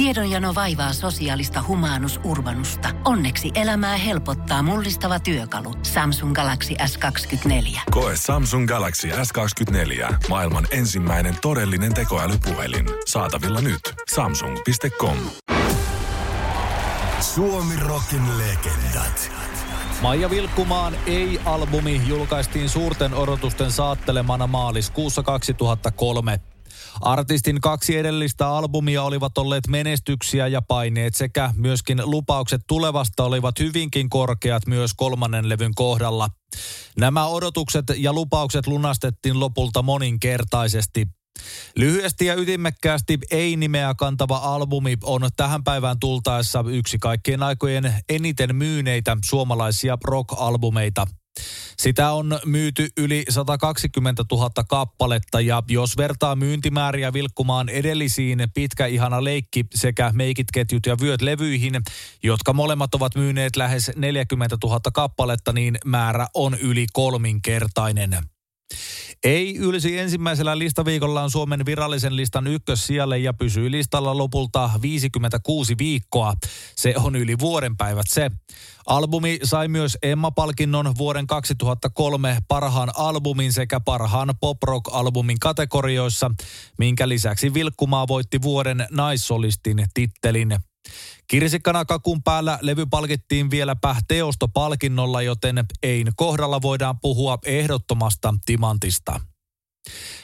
Tiedonjano vaivaa sosiaalista humanus urbanusta. Onneksi elämää helpottaa mullistava työkalu. Samsung Galaxy S24. Koe Samsung Galaxy S24. Maailman ensimmäinen todellinen tekoälypuhelin. Saatavilla nyt. Samsung.com. SuomiRockin Legendat. Maija Vilkkumaan Ei-albumi julkaistiin suurten odotusten saattelemana maaliskuussa 2003. Artistin kaksi edellistä albumia olivat olleet menestyksiä ja paineet sekä myöskin lupaukset tulevasta olivat hyvinkin korkeat myös kolmannen levyn kohdalla. Nämä odotukset ja lupaukset lunastettiin lopulta moninkertaisesti. Lyhyesti ja ytimekkäästi Ei-nimeä kantava albumi on tähän päivään tultaessa yksi kaikkien aikojen eniten myyneitä suomalaisia rock-albumeita. Sitä on myyty yli 120 000 kappaletta ja jos vertaa myyntimääriä Vilkkumaan edellisiin Pitkä ihana leikki sekä Meikit, ketjut ja vyöt levyihin, jotka molemmat ovat myyneet lähes 40 000 kappaletta, niin määrä on yli kolminkertainen. Ei ylsi ensimmäisellä listaviikollaan Suomen virallisen listan ykkössijalle ja pysyi listalla lopulta 56 viikkoa. Se on yli vuoden päivät se. Albumi sai myös Emma-palkinnon vuoden 2003 parhaan albumin sekä parhaan pop-rock-albumin kategorioissa, minkä lisäksi Vilkkumaa voitti vuoden naissolistin tittelin. Kirsikkana kakun päällä levy palkittiin vieläpä teostopalkinnolla, joten Ein kohdalla voidaan puhua ehdottomasta timantista.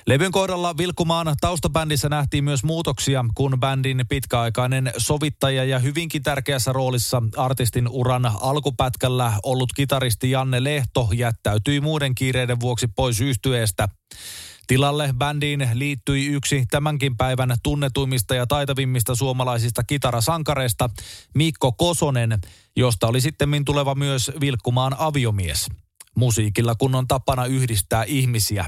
Levyn kohdalla Vilkkumaan taustabändissä nähtiin myös muutoksia, kun bändin pitkäaikainen sovittaja ja hyvinkin tärkeässä roolissa artistin uran alkupätkällä ollut kitaristi Janne Lehto jättäytyi muiden kiireiden vuoksi pois yhtyeestä. Tilalle bändiin liittyi yksi tämänkin päivän tunnetuimmista ja taitavimmista suomalaisista kitarasankareista, Mikko Kosonen, josta oli sittemmin tuleva myös Vilkkumaan aviomies. Musiikilla kun on tapana yhdistää ihmisiä.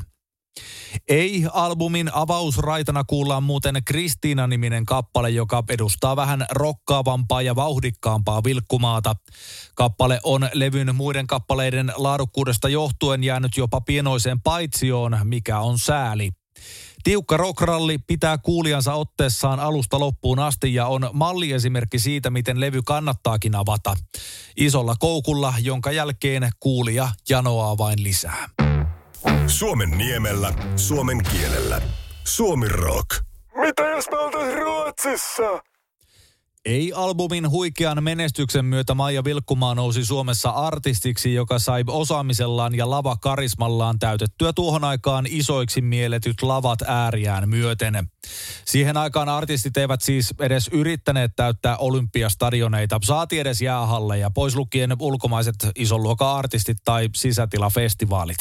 Ei-albumin avausraitana kuullaan muuten Kristiina-niminen kappale, joka edustaa vähän rokkaavampaa ja vauhdikkaampaa Vilkkumaata. Kappale on levyn muiden kappaleiden laadukkuudesta johtuen jäänyt jopa pienoiseen paitsioon, mikä on sääli. Tiukka rockralli pitää kuulijansa otteessaan alusta loppuun asti ja on malliesimerkki siitä, miten levy kannattaakin avata. Isolla koukulla, jonka jälkeen kuulija janoaa vain lisää. Suomen niemellä, suomen kielellä. Suomi Rock. Mitä jos me oltais Ruotsissa? Ei-albumin huikean menestyksen myötä Maija Vilkkumaa nousi Suomessa artistiksi, joka sai osaamisellaan ja lavakarismallaan täytettyä tuohon aikaan isoiksi mieletyt lavat ääriään myöten. Siihen aikaan artistit eivät siis edes yrittäneet täyttää olympiastadioneita, saati edes jäähalleja, pois lukien ulkomaiset isonluokan artistit tai sisätilafestivaalit.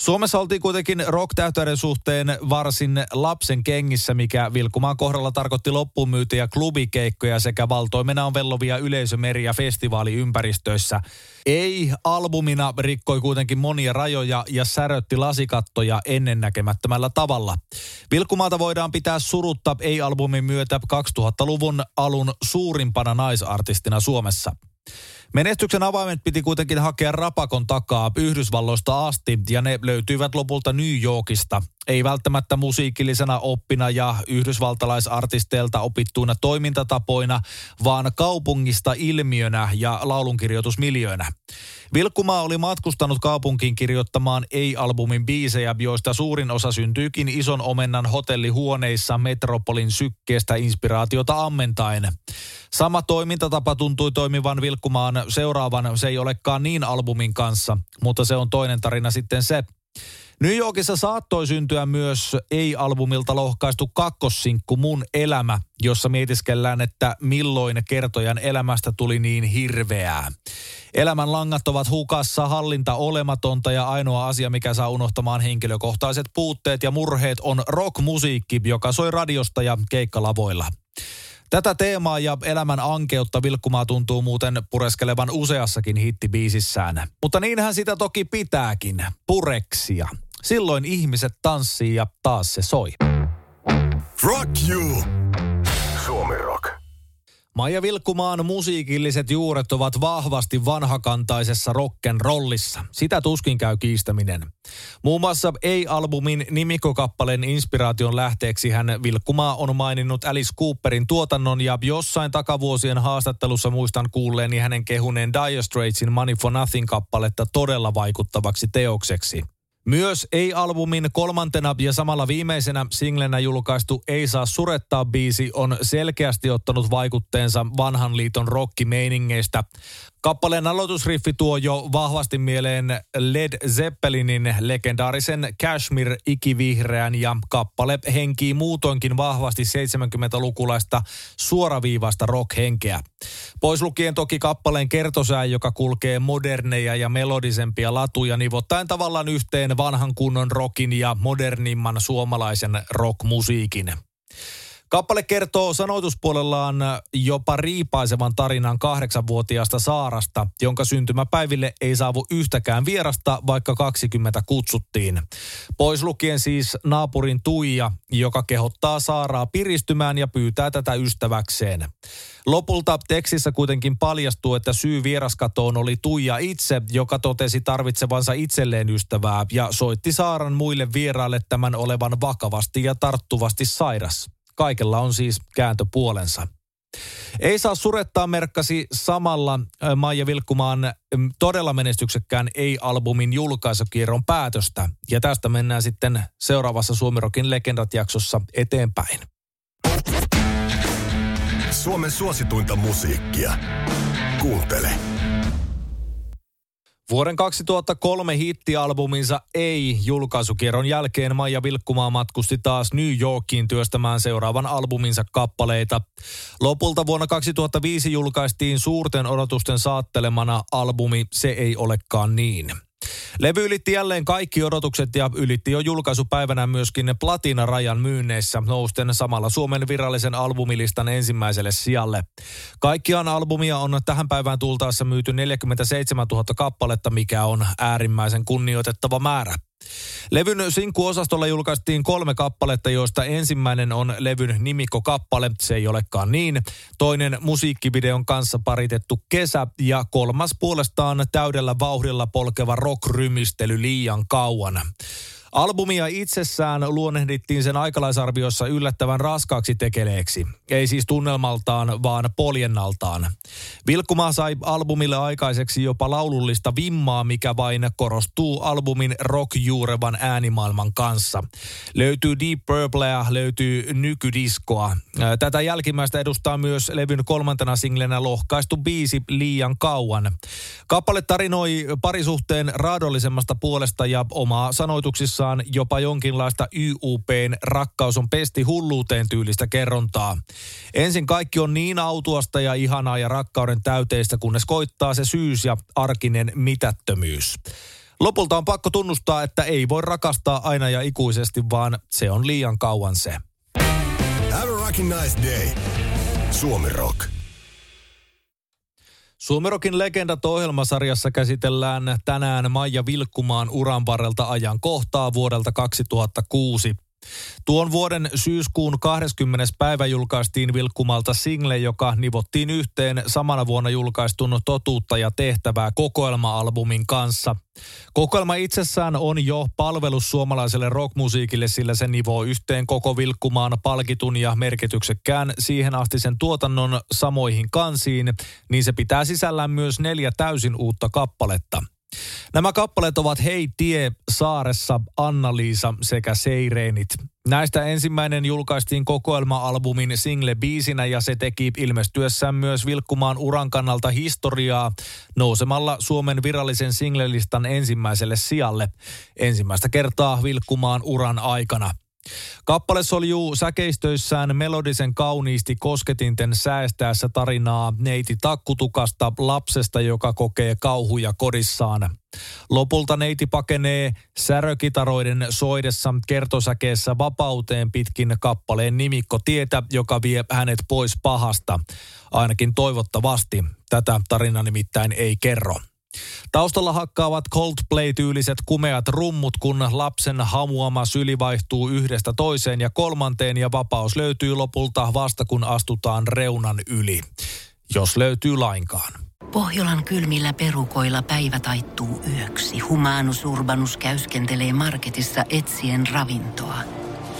Suomessa oltiin kuitenkin rock-tähtäiden suhteen varsin lapsen kengissä, mikä Vilkkumaan kohdalla tarkoitti loppuunmyytejä klubikeikkoja sekä valtoimenaan vellovia yleisömeriä festivaaliympäristöissä. Ei-albumina rikkoi kuitenkin monia rajoja ja särötti lasikattoja ennennäkemättömällä tavalla. Vilkkumaata voidaan pitää surutta Ei-albumin myötä 2000-luvun alun suurimpana naisartistina Suomessa. Menestyksen avaimet piti kuitenkin hakea rapakon takaa Yhdysvalloista asti ja ne löytyivät lopulta New Yorkista. Ei välttämättä musiikillisena oppina ja yhdysvaltalaisartisteilta opittuina toimintatapoina, vaan kaupungista ilmiönä ja laulunkirjoitusmiljöönä. Vilkkumaa oli matkustanut kaupunkiin kirjoittamaan Ei-albumin biisejä, joista suurin osa syntyykin Ison Omennan hotellihuoneissa metropolin sykkeestä inspiraatiota ammentaen. Sama toimintatapa tuntui toimivan Vilkkumaan seuraavan Se ei olekaan niin -albumin kanssa, mutta se on toinen tarina sitten se. New Yorkissa saattoi syntyä myös Ei-albumilta lohkaistu kakkossinkku Mun elämä, jossa mietiskellään, että milloin kertojan elämästä tuli niin hirveää. Elämän langat ovat hukassa, hallinta olematonta ja ainoa asia, mikä saa unohtamaan henkilökohtaiset puutteet ja murheet on rockmusiikki, joka soi radiosta ja keikkalavoilla. Tätä teemaa ja elämän ankeutta Vilkkumaa tuntuu muuten pureskelevan useassakin hittibiisissään. Mutta niinhän sitä toki pitääkin, pureksia. Silloin ihmiset tanssii ja taas se soi. Rock you! Suomi Rock. Maija Vilkkumaan musiikilliset juuret ovat vahvasti vanhakantaisessa rock'n'rollissa. Sitä tuskin käy kiistäminen. Muun muassa Ei-albumin nimikokappaleen inspiraation lähteeksi hän Vilkkumaa on maininnut Alice Cooperin tuotannon ja jossain takavuosien haastattelussa muistan kuulleeni hänen kehuneen Dire Straitsin Money for Nothing-kappaletta todella vaikuttavaksi teokseksi. Myös Ei-albumin kolmantena ja samalla viimeisenä singlenä julkaistu Ei saa surettaa -biisi on selkeästi ottanut vaikutteensa vanhan liiton rockimeiningeistä. Kappaleen aloitusriffi tuo jo vahvasti mieleen Led Zeppelinin legendaarisen Kashmir-ikivihreän ja kappale henkii muutoinkin vahvasti 70-lukulaista suoraviivasta rock-henkeä. Pois lukien toki kappaleen kertosää, joka kulkee moderneja ja melodisempia latuja nivottaen tavallaan yhteen vanhan kunnon rockin ja modernimman suomalaisen rockmusiikin. Kappale kertoo sanoituspuolellaan jopa riipaisevan tarinan 8-vuotiaasta Saarasta, jonka syntymäpäiville ei saavu yhtäkään vierasta, vaikka 20 kutsuttiin. Pois lukien siis naapurin Tuija, joka kehottaa Saaraa piristymään ja pyytää tätä ystäväkseen. Lopulta tekstissä kuitenkin paljastuu, että syy vieraskatoon oli Tuija itse, joka totesi tarvitsevansa itselleen ystävää ja soitti Saaran muille vieraille tämän olevan vakavasti ja tarttuvasti sairas. Kaikella on siis kääntöpuolensa. Ei saa surettaa merkkasi samalla Maija Vilkkumaan todella menestyksekkään Ei-albumin julkaisukierron päätöstä. Ja tästä mennään sitten seuraavassa SuomiRockin Legendat-jaksossa eteenpäin. Suomen suosituinta musiikkia. Kuuntele. Vuoden 2003 hittialbuminsa Ei julkaisukierron jälkeen Maija Vilkkumaa matkusti taas New Yorkiin työstämään seuraavan albuminsa kappaleita. Lopulta vuonna 2005 julkaistiin suurten odotusten saattelemana albumi Se ei olekaan niin. Levy ylitti jälleen kaikki odotukset ja ylitti jo julkaisupäivänä myöskin platinarajan myynneissä, nousten samalla Suomen virallisen albumilistan ensimmäiselle sijalle. Kaikkiaan albumia on tähän päivään tultaessa myyty 47 000 kappaletta, mikä on äärimmäisen kunnioitettava määrä. Levyn sinkkuosastolla julkaistiin 3 kappaletta, joista ensimmäinen on levyn nimikkokappale, Se ei olekaan niin, toinen musiikkivideon kanssa paritettu Kesä ja kolmas puolestaan täydellä vauhdilla polkeva rockrymistely Liian kauan. Albumia itsessään luonnehdittiin sen aikalaisarviossa yllättävän raskaaksi tekeleeksi, ei siis tunnelmaltaan, vaan poljennaltaan. Vilkkumaa sai albumille aikaiseksi jopa laulullista vimmaa, mikä vain korostuu albumin rockjuurevan äänimaailman kanssa. Löytyy Deep Purplea, löytyy nykydiskoa. Tätä jälkimmäistä edustaa myös levyn kolmantena singlenä lohkaistu biisi Liian kauan. Kappale tarinoi parisuhteen raadollisemmasta puolesta ja omaa sanoituksissa jopa jonkinlaista YUP:n rakkaus on pesti hulluuteen -tyylistä kerrontaa. Ensin kaikki on niin autuasta ja ihanaa ja rakkauden täyteistä, kunnes koittaa se syys ja arkinen mitättömyys. Lopulta on pakko tunnustaa, että ei voi rakastaa aina ja ikuisesti, vaan se on liian kauan se. Have a rockin' nice day. Suomi Rock. SuomiRockin Legendat-ohjelmasarjassa käsitellään tänään Maija Vilkkumaan uran varrelta ajan kohtaa vuodelta 2006. Tuon vuoden syyskuun 20. päivä julkaistiin Vilkkumalta single, joka nivottiin yhteen samana vuonna julkaistun Totuutta ja tehtävää -kokoelma-albumin kanssa. Kokoelma itsessään on jo palvelus suomalaiselle rockmusiikille, sillä se nivoo yhteen koko Vilkkumaan palkitun ja merkityksekkään siihen asti sen tuotannon samoihin kansiin, niin se pitää sisällään myös 4 täysin uutta kappaletta. Nämä kappaleet ovat Hei tie, Saaressa, Anna-Liisa sekä Seireenit. Näistä ensimmäinen julkaistiin kokoelma-albumin single-biisinä ja se teki ilmestyessään myös Vilkkumaan uran kannalta historiaa nousemalla Suomen virallisen singlelistan ensimmäiselle sijalle. Ensimmäistä kertaa Vilkkumaan uran aikana. Kappale soljuu säkeistöissään melodisen kauniisti kosketinten säestäessä tarinaa neiti takkutukasta, lapsesta, joka kokee kauhuja kodissaan. Lopulta neiti pakenee särökitaroiden soidessa kertosäkeessä vapauteen pitkin kappaleen nimikkotietä, joka vie hänet pois pahasta. Ainakin toivottavasti. Tätä tarina nimittäin ei kerro. Taustalla hakkaavat Coldplay-tyyliset kumeat rummut, kun lapsen hamuama syli vaihtuu yhdestä toiseen ja kolmanteen ja vapaus löytyy lopulta vasta kun astutaan reunan yli. Jos löytyy lainkaan. Pohjolan kylmillä perukoilla päivä taittuu yöksi. Humanus Urbanus käyskentelee marketissa etsien ravintoa.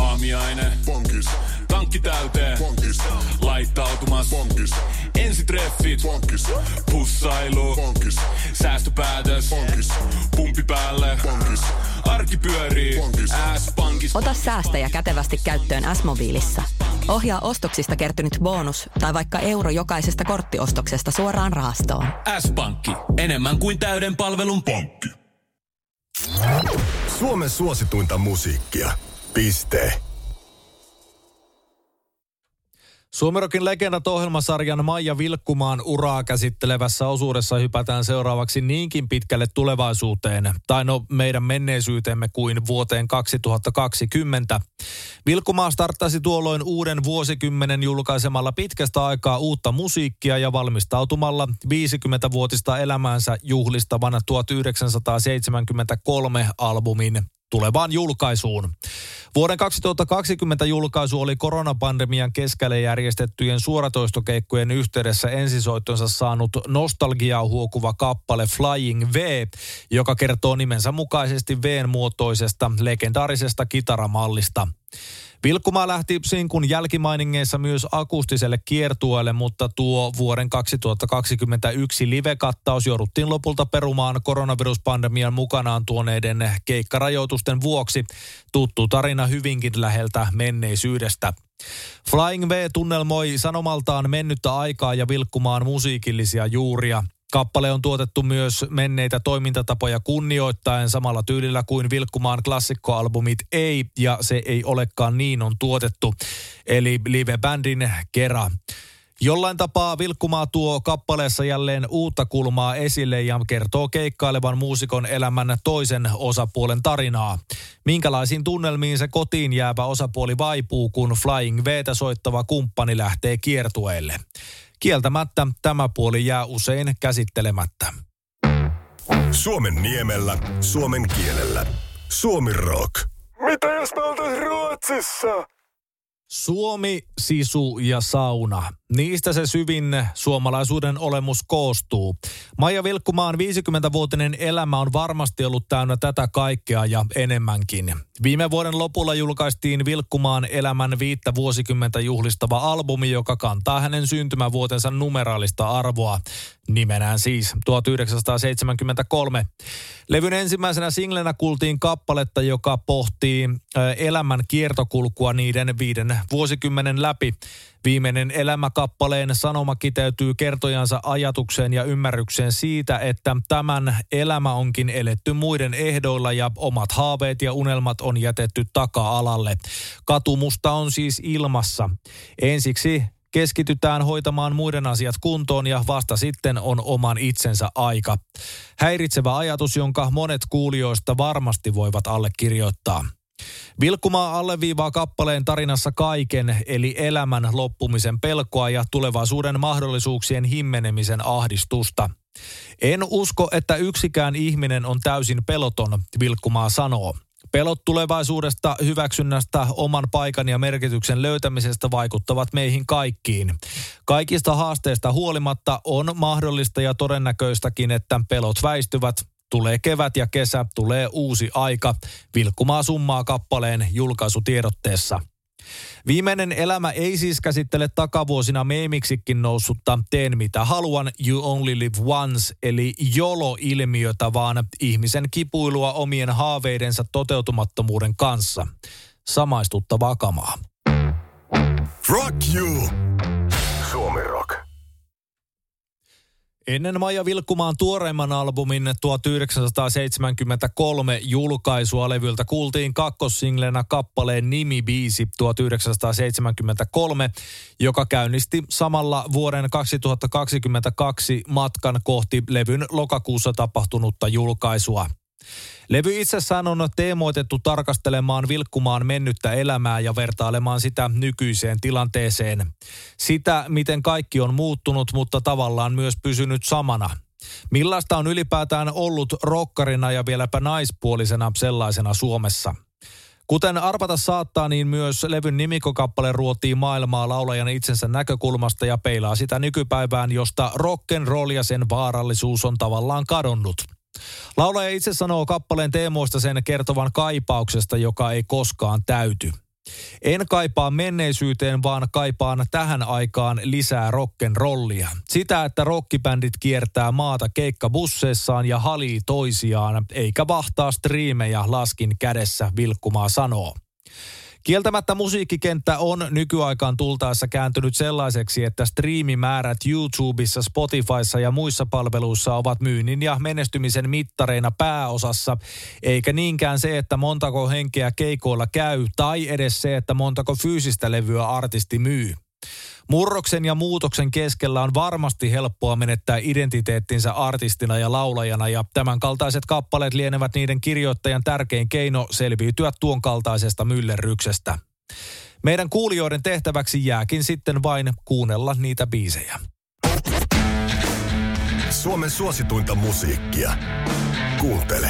Aamiaine. Bonkis. Tankki täyteen. Bonkis. Laittautumas. Bonkis. Ensitreffit. Bonkis. Pussailu. Bonkis. Säästöpäätös. Bonkis. Pumpi päälle. Bonkis. Arki pyörii. Bonkis. S-pankki. Ota säästäjä kätevästi käyttöön S-mobiilissa. Ohjaa ostoksista kertynyt bonus tai vaikka euro jokaisesta korttiostoksesta suoraan rahastoon. S-pankki. Enemmän kuin täyden palvelun pankki. Suomen suosituinta musiikkia. Piste. SuomiRockin Legendat -ohjelmasarjan Maija Vilkkumaan uraa käsittelevässä osuudessa hypätään seuraavaksi niinkin pitkälle tulevaisuuteen, tai no meidän menneisyytemme kuin vuoteen 2020. Vilkkumaa starttasi tuolloin uuden vuosikymmenen julkaisemalla pitkästä aikaa uutta musiikkia ja valmistautumalla 50-vuotista elämäänsä juhlistavana 1973-albumin tulevaan julkaisuun. Vuoden 2020 julkaisu oli koronapandemian keskellä järjestettyjen suoratoistokeikkojen yhteydessä ensisoittonsa saanut nostalgiaa huokuva kappale Flying V, joka kertoo nimensä mukaisesti V:n muotoisesta legendaarisesta kitaramallista. Vilkkumaa lähti sinkun jälkimainingeissa myös akustiselle kiertueelle, mutta tuo vuoden 2021 live-kattaus jouduttiin lopulta perumaan koronaviruspandemian mukanaan tuoneiden keikkarajoitusten vuoksi. Tuttu tarina hyvinkin läheltä menneisyydestä. Flying V tunnelmoi sanomaltaan mennyttä aikaa ja Vilkkumaan musiikillisia juuria. Kappale on tuotettu myös menneitä toimintatapoja kunnioittaen samalla tyylillä kuin Vilkkumaan klassikkoalbumit Ei ja Se ei olekaan niin on tuotettu, eli live-bändin kera. Jollain tapaa Vilkkumaa tuo kappaleessa jälleen uutta kulmaa esille ja kertoo keikkailevan muusikon elämän toisen osapuolen tarinaa. Minkälaisiin tunnelmiin se kotiin jäävä osapuoli vaipuu, kun Flying V:tä soittava kumppani lähtee kiertueelle. Kieltämättä tämä puoli jää usein käsittelemättä. Suomen niemellä, suomen kielellä. Suomi Rock. Mitä jos me oltaisiin Ruotsissa? Suomi, sisu ja sauna. Niistä se syvin suomalaisuuden olemus koostuu. Maija Vilkkumaan 50-vuotinen elämä on varmasti ollut täynnä tätä kaikkea ja enemmänkin. Viime vuoden lopulla julkaistiin Vilkkumaan elämän 5 vuosikymmentä juhlistava albumi, joka kantaa hänen syntymävuotensa numeraalista arvoa. Nimenään siis 1973. Levyn ensimmäisenä singlenä kuultiin kappaletta, joka pohtii elämän kiertokulkua niiden 5 vuosikymmenen läpi. Viimeinen elämäkappaleen sanoma kiteytyy kertojansa ajatukseen ja ymmärrykseen siitä, että tämän elämä onkin eletty muiden ehdoilla ja omat haaveet ja unelmat on jätetty taka-alalle. Katumusta on siis ilmassa. Ensiksi keskitytään hoitamaan muiden asiat kuntoon ja vasta sitten on oman itsensä aika. Häiritsevä ajatus, jonka monet kuulijoista varmasti voivat allekirjoittaa. Vilkkumaa alleviivaa kappaleen tarinassa kaiken, eli elämän loppumisen pelkoa ja tulevaisuuden mahdollisuuksien himmenemisen ahdistusta. En usko, että yksikään ihminen on täysin peloton, Vilkkumaa sanoo. Pelot tulevaisuudesta, hyväksynnästä, oman paikan ja merkityksen löytämisestä vaikuttavat meihin kaikkiin. Kaikista haasteista huolimatta on mahdollista ja todennäköistäkin, että pelot väistyvät. Tulee kevät ja kesä, tulee uusi aika. Vilkkumaa summaa kappaleen julkaisutiedotteessa. Viimeinen elämä ei siis käsittele takavuosina meemiksikin noussutta teen mitä haluan, you only live once, eli YOLO-ilmiötä, vaan ihmisen kipuilua omien haaveidensa toteutumattomuuden kanssa. Samaistuttavaa kamaa. Rock you! Suomi Rock. Ennen Maija Vilkkumaan tuoreimman albumin 1973 julkaisua levyltä kuultiin kakkossinglenä kappaleen nimibiisi 1973, joka käynnisti samalla vuoden 2022 matkan kohti levyn lokakuussa tapahtunutta julkaisua. Levy itsessään on teemoitettu tarkastelemaan Vilkkumaan mennyttä elämää ja vertailemaan sitä nykyiseen tilanteeseen. Sitä, miten kaikki on muuttunut, mutta tavallaan myös pysynyt samana. Millaista on ylipäätään ollut rokkarina ja vieläpä naispuolisena sellaisena Suomessa? Kuten arvata saattaa, niin myös levyn nimikkokappale ruotii maailmaa laulajan itsensä näkökulmasta ja peilaa sitä nykypäivään, josta rock'n'roll ja sen vaarallisuus on tavallaan kadonnut. Laulaja itse sanoo kappaleen teemoista sen kertovan kaipauksesta, joka ei koskaan täyty. En kaipaa menneisyyteen, vaan kaipaan tähän aikaan lisää rock'n'rollia. Sitä, että rockibändit kiertää maata keikkabusseissaan ja halii toisiaan, eikä vahtaa striimejä laskin kädessä, Vilkkumaa sanoo. Kieltämättä musiikkikenttä on nykyaikaan tultaessa kääntynyt sellaiseksi, että striimimäärät YouTubessa, Spotifyssa ja muissa palveluissa ovat myynnin ja menestymisen mittareina pääosassa, eikä niinkään se, että montako henkeä keikoilla käy tai edes se, että montako fyysistä levyä artisti myy. Murroksen ja muutoksen keskellä on varmasti helppoa menettää identiteettinsä artistina ja laulajana, ja tämän kaltaiset kappaleet lienevät niiden kirjoittajan tärkein keino selviytyä tuon kaltaisesta myllerryksestä. Meidän kuulijoiden tehtäväksi jääkin sitten vain kuunnella niitä biisejä. Suomen suosituinta musiikkia. Kuuntele.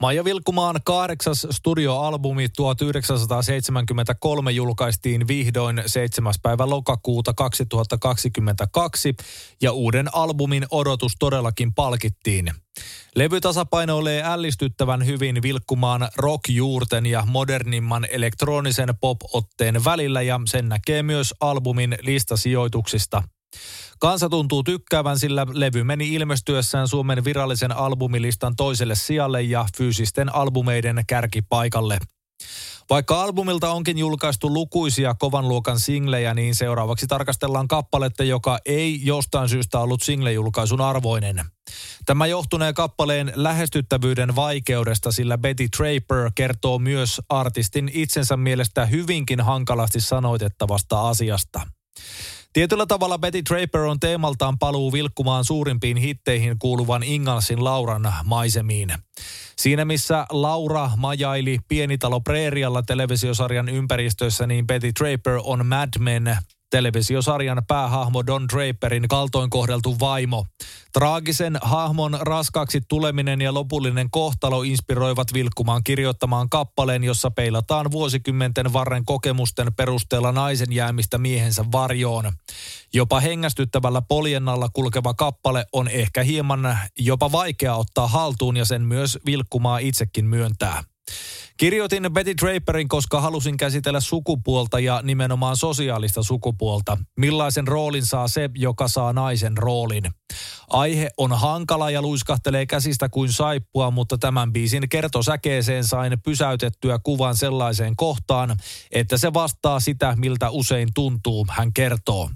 Maija Vilkkumaan 8. studioalbumi 1973 julkaistiin vihdoin 7. päivä lokakuuta 2022 ja uuden albumin odotus todellakin palkittiin. Levy tasapainoilee ällistyttävän hyvin Vilkkumaan rock-juurten ja modernimman elektronisen pop-otteen välillä ja sen näkee myös albumin listasijoituksista. Kansa tuntuu tykkäävän, sillä levy meni ilmestyessään Suomen virallisen albumilistan toiselle sijalle ja fyysisten albumeiden kärkipaikalle. Vaikka albumilta onkin julkaistu lukuisia kovan luokan singlejä, niin seuraavaksi tarkastellaan kappaletta, joka ei jostain syystä ollut singlejulkaisun arvoinen. Tämä johtunee kappaleen lähestyttävyyden vaikeudesta, sillä Betty Draper kertoo myös artistin itsensä mielestä hyvinkin hankalasti sanoitettavasta asiasta. Tietyllä tavalla Betty Draper on teemaltaan paluu Vilkkumaan suurimpiin hitteihin kuuluvan Ingallsin Lauran maisemiin. Siinä missä Laura majaili Pienitalo preerialla televisiosarjan ympäristössä, niin Betty Draper on Mad Men -televisiosarjan päähahmo Don Draperin kaltoinkohdeltu vaimo. Traagisen hahmon raskaaksi tuleminen ja lopullinen kohtalo inspiroivat Vilkkumaan kirjoittamaan kappaleen, jossa peilataan vuosikymmenten varren kokemusten perusteella naisen jäämistä miehensä varjoon. Jopa hengästyttävällä poljennalla kulkeva kappale on ehkä hieman jopa vaikea ottaa haltuun, ja sen myös Vilkkumaa itsekin myöntää. Kirjoitin Betty Draperin, koska halusin käsitellä sukupuolta ja nimenomaan sosiaalista sukupuolta. Millaisen roolin saa se, joka saa naisen roolin? Aihe on hankala ja luiskahtelee käsistä kuin saippua, mutta tämän biisin kertosäkeeseen sain pysäytettyä kuvan sellaiseen kohtaan, että se vastaa sitä, miltä usein tuntuu, hän kertoo.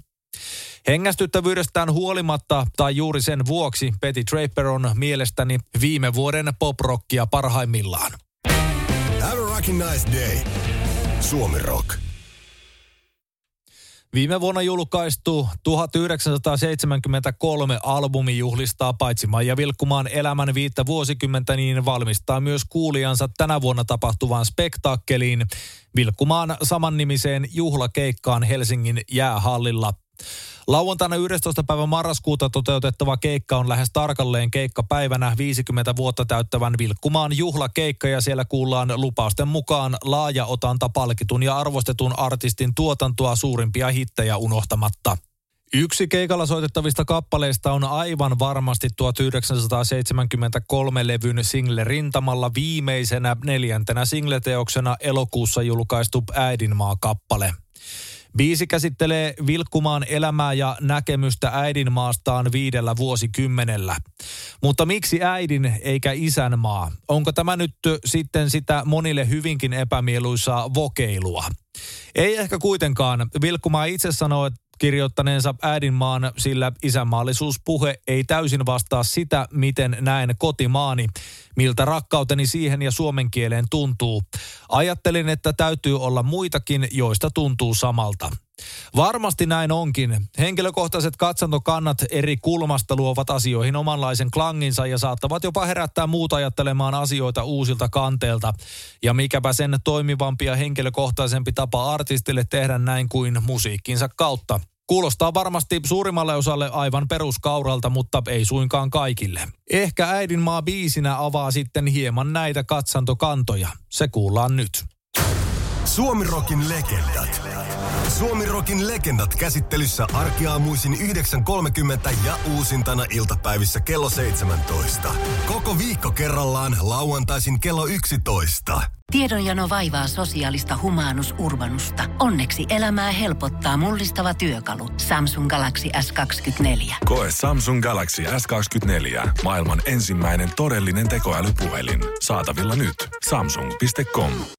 Hengästyttävyydestään huolimatta tai juuri sen vuoksi Betty Draper on mielestäni viime vuoden poprockia parhaimmillaan. Have a rockin' nice day. Suomi Rock. Viime vuonna julkaistu 1973 albumi juhlistaa paitsi Maija Vilkkumaan elämän 5 vuosikymmentä, niin valmistaa myös kuulijansa tänä vuonna tapahtuvaan spektaakkeliin, Vilkkumaan samannimiseen juhlakeikkaan Helsingin jäähallilla. Lauantaina 11. päivä marraskuuta toteutettava keikka on lähes tarkalleen keikkapäivänä 50 vuotta täyttävän Vilkkumaan juhlakeikka, ja siellä kuullaan lupausten mukaan laaja otanta palkitun ja arvostetun artistin tuotantoa suurimpia hittejä unohtamatta. Yksi keikalla soitettavista kappaleista on aivan varmasti 1973-levyn single Rintamalla viimeisenä 4. singleteoksena elokuussa julkaistu Äidinmaa-kappale. Biisi käsittelee Vilkkumaan elämää ja näkemystä äidinmaastaan 5 vuosikymmenellä. Mutta miksi äidin eikä isänmaa? Onko tämä nyt sitten sitä monille hyvinkin epämieluisaa vokeilua? Ei ehkä kuitenkaan. Vilkkumaa itse sanoo kirjoittaneensa äidinmaan, sillä isänmaallisuuspuhe ei täysin vastaa sitä, miten näen kotimaani, miltä rakkauteni siihen ja suomen kieleen tuntuu. Ajattelin, että täytyy olla muitakin, joista tuntuu samalta. Varmasti näin onkin. Henkilökohtaiset katsantokannat eri kulmasta luovat asioihin omanlaisen klanginsa ja saattavat jopa herättää muut ajattelemaan asioita uusilta kanteilta. Ja mikäpä sen toimivampi ja henkilökohtaisempi tapa artistille tehdä näin kuin musiikkinsa kautta. Kuulostaa varmasti suurimmalle osalle aivan peruskauralta, mutta ei suinkaan kaikille. Ehkä äidinmaa biisinä avaa sitten hieman näitä katsantokantoja. Se kuullaan nyt. SuomiRockin legendat. SuomiRockin legendat käsittelyssä arkiaamuisin 9.30 ja uusintana iltapäivissä kello 17. Koko viikko kerrallaan lauantaisin kello 11. Tiedonjano vaivaa sosiaalista humanus-urbanusta. Onneksi elämää helpottaa mullistava työkalu. Samsung Galaxy S24. Koe Samsung Galaxy S24. Maailman ensimmäinen todellinen tekoälypuhelin. Saatavilla nyt. Samsung.com.